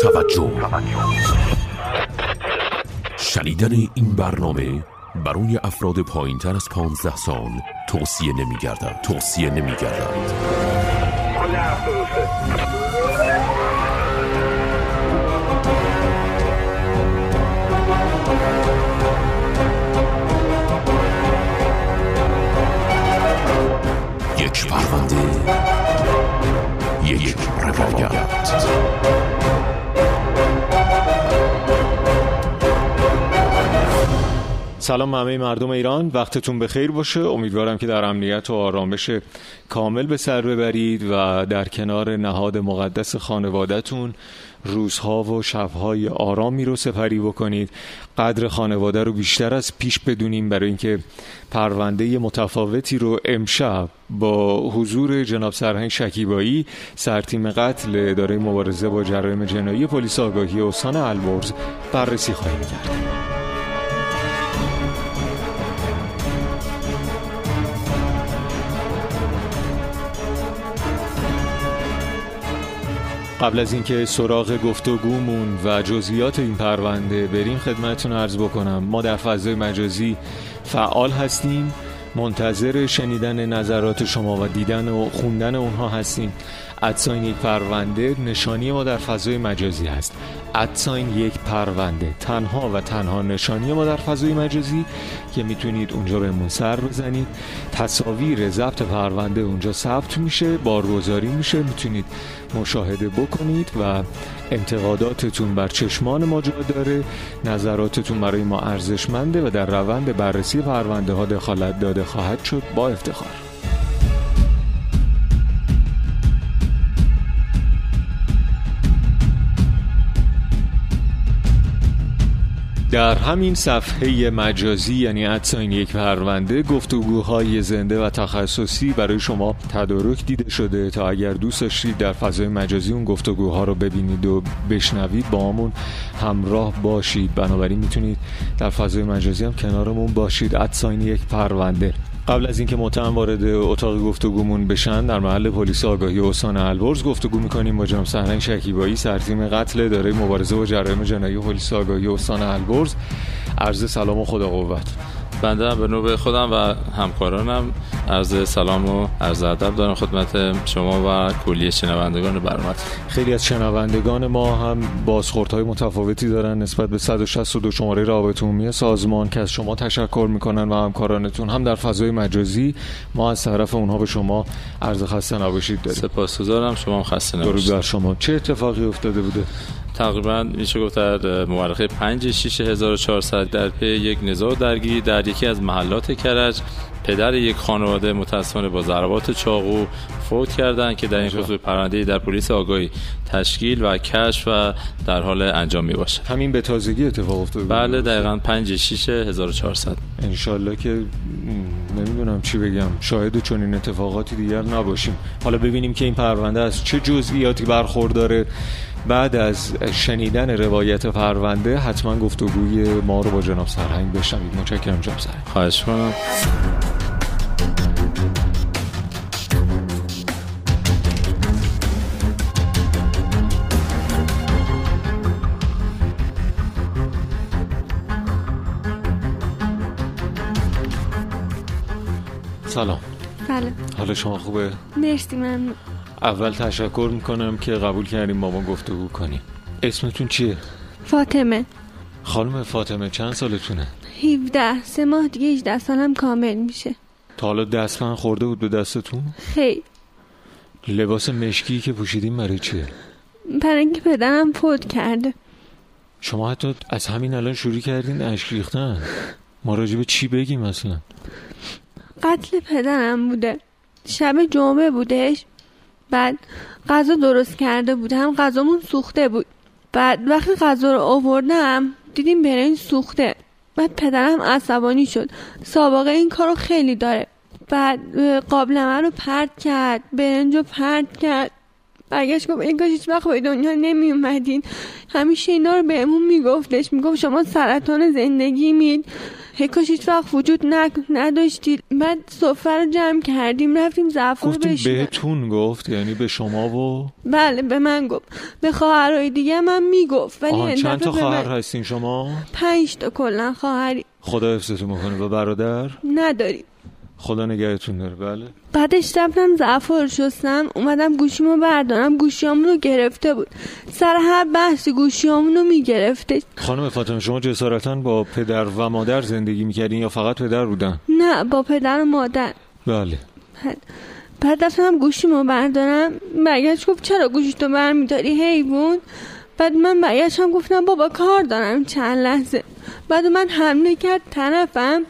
توجه، شنیدن این برنامه برای افراد پایین تر از 15 سال توصیه نمی گردند. یک پرونده، یک روایت. سلام همه مردم ایران، وقتتون بخیر باشه. امیدوارم که در امنیت و آرامش کامل به سر ببرید و در کنار نهاد مقدس خانواده‌تون روزها و شب‌های آرامی رو سپری بکنید. قدر خانواده رو بیشتر از پیش بدونیم، برای اینکه پرونده متفاوتی رو امشب با حضور جناب سرهنگ شکیبایی، سرتیم قتل اداره مبارزه با جرایم جنایی پلیس آگاهی استان البرز بررسی خواهیم کرد. قبل از اینکه سراغ گفتگومون و جزئیات این پرونده بریم خدمتتون عرض بکنم، ما در فضای مجازی فعال هستیم، منتظر شنیدن نظرات شما و دیدن و خوندن اونها هستیم. ادساین یک پرونده نشانی ما در فضای مجازی هست. ادساین یک پرونده تنها و تنها نشانی ما در فضای مجازی که میتونید اونجا بهمون سر بزنید. تصاویر ضبط پرونده اونجا ثبت میشه، بارگذاری میشه، میتونید مشاهده بکنید و انتقاداتتون بر چشمان ما جا داره، نظراتتون برای ما ارزشمنده و در روند بررسی پرونده ها دخالت داده خواهد شد با افتخار. در همین صفحه مجازی، یعنی ادساین یک پرونده، گفتگوهای زنده و تخصصی برای شما تدارک دیده شده تا اگر دوست داشتید در فضای مجازی اون گفتگوها رو ببینید و بشنوید با همون همراه باشید. بنابراین میتونید در فضای مجازی هم کنارمون باشید. ادساین یک پرونده. قبل از اینکه متهم وارد اتاق گفتگومون بشن، در محل پلیس آگاهی استان البرز گفتگو می‌کنیم با جناب سرهنگ شکیبایی، سرتیم قتل اداره مبارزه با جرایم جنایی پلیس آگاهی استان البرز. عرض سلام و خدا قوت. بنده هم به نوبه خودم و همکارانم عرض سلام و عرض ادب دارم خدمت شما و کلیه شنوندگان برنامه. خیلی از شنوندگان ما هم بازخوردهای متفاوتی دارن نسبت به 162 شماره رابطه عمومی سازمان که از شما تشکر میکنن و همکارانتون هم در فضای مجازی. ما از طرف اونها به شما عرض خسته نباشید داریم. سپاسگزارم، شما هم خسته نباشید. درود بر شما. چه اتفاقی افتاده بوده؟ تقریباً میشه گفت در مورخه 5/6/1400 در پی یک نزاع درگیری در یکی از محلات کرج، پدر یک خانواده متأسفانه با ضربات چاقو فوت کردند که در این خصوص پرونده در پلیس آگاهی تشکیل و کشف و در حال انجام می باشد. همین به تازگی اتفاق افتاده. بله دقیقاً 5/6/1400. ان شاءالله که نمیدونم چی بگم، شاهد و چنین اتفاقاتی دیگر نباشیم. حالا ببینیم که این پرونده از چه جزئیاتی برخورداره. بعد از شنیدن روایت پرونده حتما گفتگوی ما رو با جناب سرهنگ بشنوید. متشکرم جناب سرهنگ. خواهش می‌کنم. سلام. بله. حال شما خوبه؟ مرسی. من اول تشکر میکنم که قبول کردیم با ما گفتگو کنیم. اسمتون چیه؟ فاطمه. خانم فاطمه چند سالتونه؟ 17. 3 ماه دیگه 18 سالم کامل میشه. تا حالا دستفن خورده بود به دستتون؟ خیلی. لباس مشکی که پوشیدین برای چیه؟ برای اینکه پدرم فوت کرده. شما حتی از همین الان شروع کردین اشک ریختن. ما راجب چی بگیم اصلا؟ قتل پدرم بوده. شب جمعه بودش. بعد غذا درست کرده بودم، غذامون سوخته بود. بعد وقتی غذا رو آوردم دیدیم برنج سوخته. بعد پدرم عصبانی شد، سابقه این کارو خیلی داره. بعد قابلمه رو پرت کرد، برنج رو پرت کرد. برگشت گفت این کاش هیچ وقت به دنیا نمی اومدین. همیشه اینا رو بهمون میگفتش، میگفت شما سرطان زندگی مید، هی کاش هیچ وقت وجود نداشتید. بعد سفره رو جمع کردیم رفتیم زعفرون بشیم. گفتیم بهتون گفت یعنی به شما و؟ بله به من گفت. به خواهرای دیگه من میگفت. ولی چند تا خواهر هستین شما؟ 5 تا کلا خواهری. خدا حفظتون میکنه. و برادر؟ نداری. خدا نگهتون داره. بله. بعدش رفتم زعفرون شستم، اومدم گوشیمو بردارم، گوشیامونو گرفته بود. سر هر بحثی گوشیامونو میگرفته. خانم فاطمه شما جسارتاً با پدر و مادر زندگی میکردین یا فقط پدر بودن؟ نه با پدر و مادر. بله. بعد رفتم گوشیمو بردارم، برگشت گفت چرا گوشیتو برمیداری حیوان؟ بعد من برگشتم گفتم بابا کار دارم چند لحظه. بعد من حمله کرد طرفم.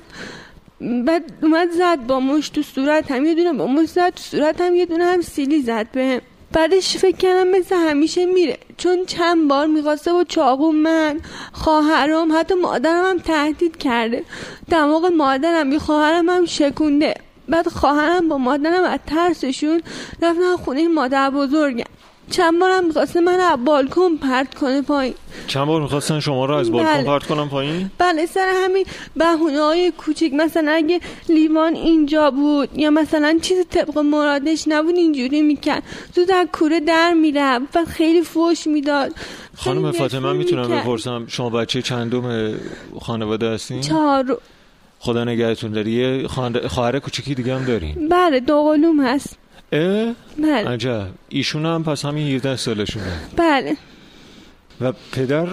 بعد اومد زد با مشت تو صورتم، یه دونه با مشت زد تو صورتم، یه دونه هم سیلی زد بهم. بعدش فکر کردم مثل همیشه میره، چون چند بار میخواسته با چاقو من، خواهرم، حتی مادرم هم تهدید کرده. دماغ مادرم بی خواهرم هم شکونده. بعد خواهرم با مادرم از ترسشون رفتن خونه مادر بزرگم. چند بارم می‌خواستن من از بالکن پرت کنه پایین. چند بار می‌خواستن شما رو از بالکن پرت کنم پایین؟ بله سر همین بهونه‌های کوچیک، مثلا اگه لیوان اینجا بود یا مثلا چیز طبق مرادش نبود اینجوری می‌کرد. زود از کوره در میره و خیلی فحش میداد. خانم فاطمه میتونم بپرسم شما بچه چندم خانواده هستین؟ 4. خدا نگهتون داره. یه خواهر کوچیکی دیگه هم دارین؟ بله 2 قلوم هست. بله. عجب. ایشون هم پس همین 17 سالشونه. بله. و پدر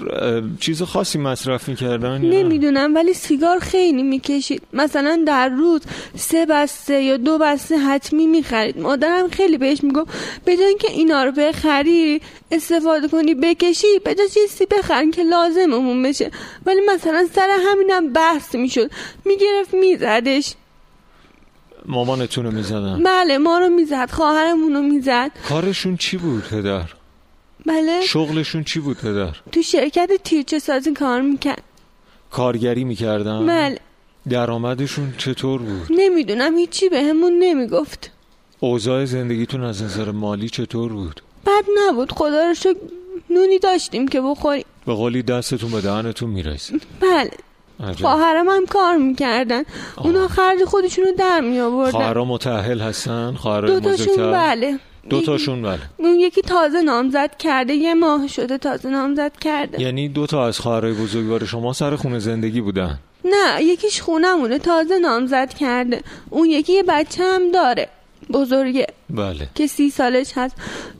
چیز خاصی مصرف میکردن؟ نمیدونم ولی سیگار خیلی میکشید. مثلا در روز 3 بسته یا 2 بسته حتمی میخرید. مادرم خیلی بهش میگفت به جای اینکه اینا رو بخری استفاده کنی بکشی، به جای چیزی بخرن که لازممون بشه. ولی مثلا سر همینم بحث میشد، میگرفت میزدش. مامانتون رو میزدن؟ بله ما رو میزد، خواهرمون رو میزد. کارشون چی بود پدر؟ بله شغلشون چی بود پدر؟ تو شرکت تیرچه سازی کار میکرد. کارگری میکردن؟ بله. درآمدشون چطور بود؟ نمیدونم هیچی به همون نمیگفت. اوضاع زندگیتون از نظر مالی چطور بود؟ بد نبود خدا رو شکر، نونی داشتیم که بخوریم. به قولی دستتون به دهنتون میرسید. بله. خواهرم هم کار میکردن، اونا خرج خودشونو در میآوردن. خواهرام متأهل هستن؟ خواهر بزرگتر؟ بله 2تاشون. بله اون یکی تازه نامزد کرده، 1 ماه شده تازه نامزد کرده. یعنی 2 تا از خواهرای بزرگوار شما سر خونه زندگی بودن؟ نه یکیش خونمونه تازه نامزد کرده، اون یکی یه بچه هم داره بزرگه. بله که 30 سالش هست،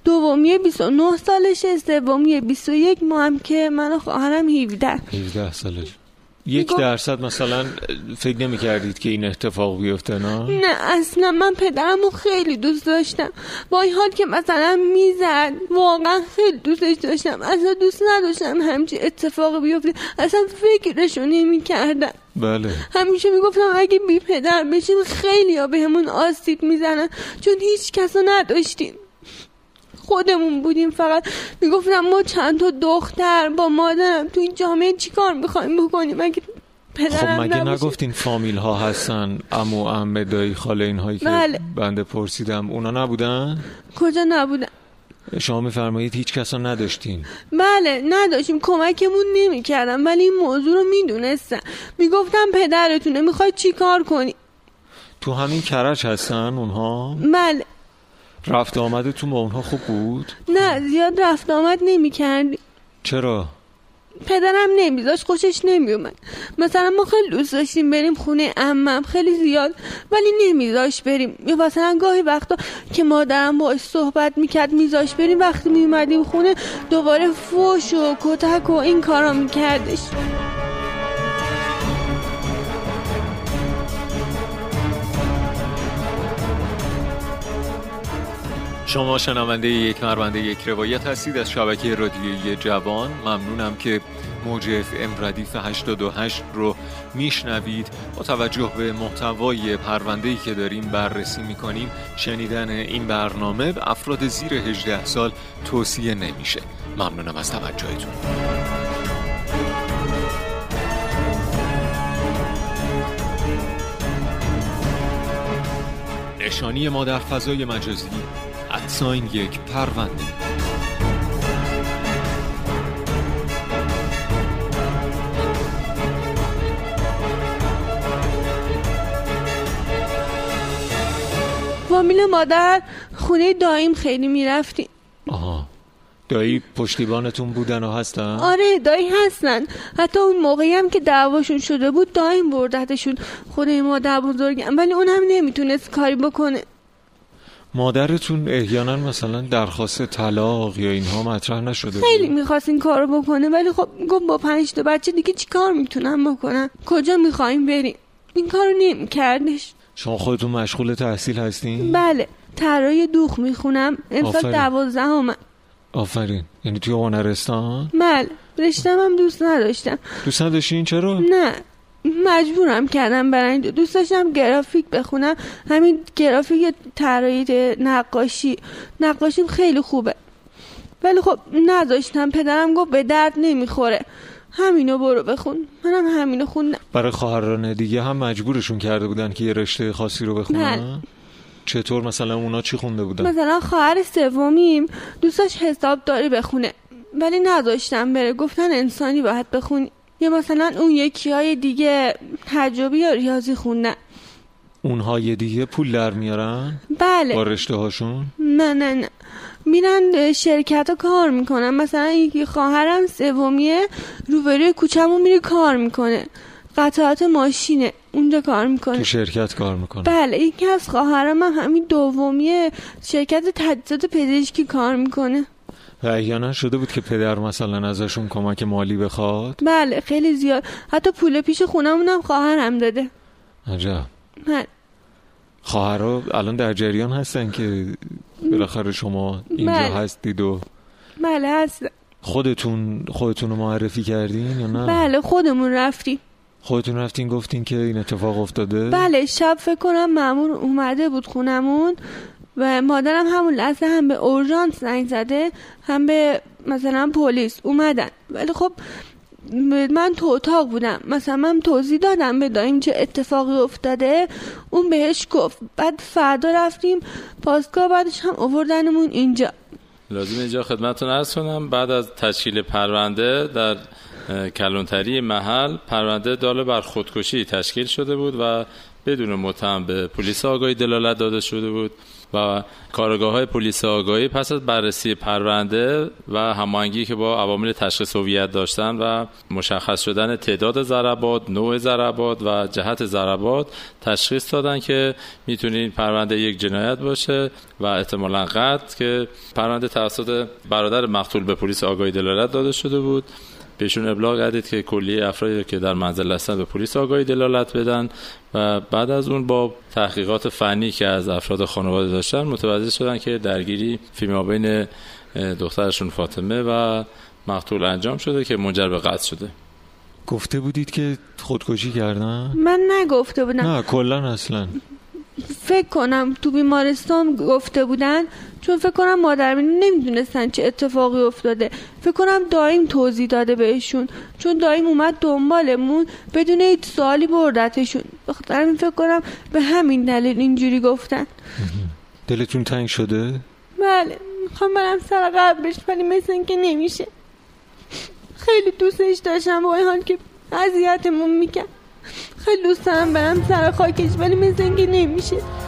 دومیه 29 سالشه، سومیه 21 ماه هم که من و خواهرم 17 سالش. 1% مثلا فکر نمی کردید که این اتفاق بیفته؟ نه اصلا. من پدرم رو خیلی دوست داشتم، با این حال که مثلا میزد واقعا خیلی دوستش داشتم، اصلا دوست نداشتم همچین اتفاق بیفته، اصلا فکرشو نمی کردم. بله همیشه میگفتم اگه بی پدر بشیم خیلی ها به همون آسیب میزنن، چون هیچ کسو نداشتیم خودمون بودیم. فقط میگفتم ما چند تا دختر با مادرم تو این جامعه چیکار میخوایم بکنیم اگه پدرم نباشه. خب مگه نگفتین فامیل ها هستن، عمو عمه دایی خاله اینهایی که بله. بنده پرسیدم اونا نبودن؟ کجا نبودن؟ شما میفرمایید هیچ کسا نداشتین؟ بله نداشتیم، کمکمون نمیکردن ولی این موضوع رو میدونستن. میگفتم پدرتونه میخواد چیکار کنی؟ تو همین کرج هستن اونها؟ بله. رفت آمده تو با اونها خوب بود؟ نه زیاد رفت آمد نمی کردی. چرا؟ پدرم نمیذاش، خوشش نمی اومد. مثلا ما خیلی دوست داشتیم بریم خونه عمم خیلی زیاد ولی نمیذاش بریم، یا مثلا گاهی وقتا که مادرم باهاش صحبت میکرد میذاش بریم، وقتی میومدیم خونه دوباره فوش و کتک و این کارا میکردش. شما شنونده یک مربنده یک روایت هستید از شبکه رادیویی جوان. ممنونم که موج اف ام ردیف 88 رو میشنوید. با توجه به محتوای پرونده‌ای که داریم بررسی میکنیم، شنیدن این برنامه به افراد زیر 18 سال توصیه نمیشه. ممنونم از توجهتون. نشانی ما در فضای مجازی @1 پرونده. فامیل مادر خونه دایم خیلی میرفتیم. آها، دایی پشتیبانتون بودن و هستن؟ آره دایی هستن. حتی اون موقعی هم که دعواشون شده بود دایم بردتشون خونه مادر بزرگم، ولی اون هم نمیتونست کاری بکنه. مادرتون احیانا مثلا درخواست طلاق یا اینها مطرح نشده؟ خیلی میخواست این کارو بکنه ولی خب گفت با 5 بچه دیگه چی کار میتونم بکنم، کجا میخواییم بریم، این کارو نمیکردش. شما خودتون مشغول تحصیل هستین؟ بله، طراحی دوخ میخونم، امسال 12. آفرین، یعنی توی هنرستان؟ بله، رشتم هم دوست نداشتم. دوست نداشتین؟ چرا؟ نه، مجبورم کردم برای دوست داشتم گرافیک بخونم، همین گرافیک طراحی نقاشیم خیلی خوبه، ولی خب نذاشتم، پدرم گفت به درد نمیخوره، همینو برو بخون، منم همینو خوندم. برای خواهران دیگه هم مجبورشون کرده بودن که یه رشته خاصی رو بخونن؟ نه. چطور مثلا اونا چی خونده بودن؟ مثلا خواهر سومیم دوستاش حسابداری بخونه ولی نذاشتم بره، گفتن انسانی باید بخونی، یا مثلا اون یکی های دیگه تجربی یا ریاضی خوندن. اونهای دیگه پول در میارن؟ بله. با رشته هاشون؟ نه میرن شرکت ها کار میکنن، مثلا یکی خواهرم سومیه روبروی کوچه‌مون میره کار میکنه، قطعات ماشینه، اونجا کار میکنه، تو شرکت کار میکنه. بله، یکی از خواهرم همین دومیه شرکت تجهیزات پزشکی کار میکنه. و احیانا شده بود که پدر مثلا ازشون کمک مالی بخواد؟ بله خیلی زیاد، حتی پول پیش خونمونم خواهرم داده. عجب. بله. خواهرها الان در جریان هستن که بالاخره شما اینجا هستید و بله هستن. خودتون رو معرفی کردین یا نه؟ بله خودمون رفتیم. خودتون رفتین گفتین که این اتفاق افتاده؟ بله، شب فکر کنم مأمور اومده بود خونمون و مادرم همون لحظه هم به اورژانس زنگ زده هم به مثلا پلیس، اومدن. ولی خب من تو اتاق بودم، مثلا من توضیح دادم به دایم چه اتفاقی افتاده، اون بهش گفت، بعد فردا رفتیم پاسگاه، بعدش هم آوردنمون اینجا. لازم اینجا خدمتتون عرض کنم بعد از تشکیل پرونده در کلانتری محل، پرونده داله بر خودکشی تشکیل شده بود و بدون متهم به پلیس آگاهی دلالت داده شده بود و کارگاه‌های پلیس آگاهی پس از بررسی پرونده و هماهنگی که با عوامل تشخیص هویت داشتن و مشخص شدن تعداد ضربات، نوع ضربات و جهت ضربات تشخیص دادن که میتونه پرونده یک جنایت باشه و احتمالاً قتل، که پرونده توسط برادر مقتول به پلیس آگاهی دلالت داده شده بود. بهشون ابلاغ کردید که کلیه افرادی که در منزل هستن به پلیس آگاهی دلالت بدن و بعد از اون با تحقیقات فنی که از افراد خانواده داشتن متوجه شدن که درگیری فیمابین دخترشون فاطمه و مقتول انجام شده که منجر به قتل شده. گفته بودید که خودکشی کردن؟ من نگفته بودم. نه کلن اصلا. فکر کنم تو بیمارستان گفته بودن، چون فکر کنم مادرمین نمیدونستن چه اتفاقی افتاده، فکر کنم دایم توضیح داده بهشون، چون دایم اومد دنبالمون بدون هیچ سوالی بردتشون، بخاطرم فکر کنم به همین دلیل اینجوری گفتن. دلتون تنگ شده؟ بله، میخوام برم سر قبرش ولی مثل این که نمیشه. خیلی دوستش داشتم با این حال که اذیتمون میکرد، خیلی دوست دارم برم سر خاکش ولی مثل اینکه نمیشه.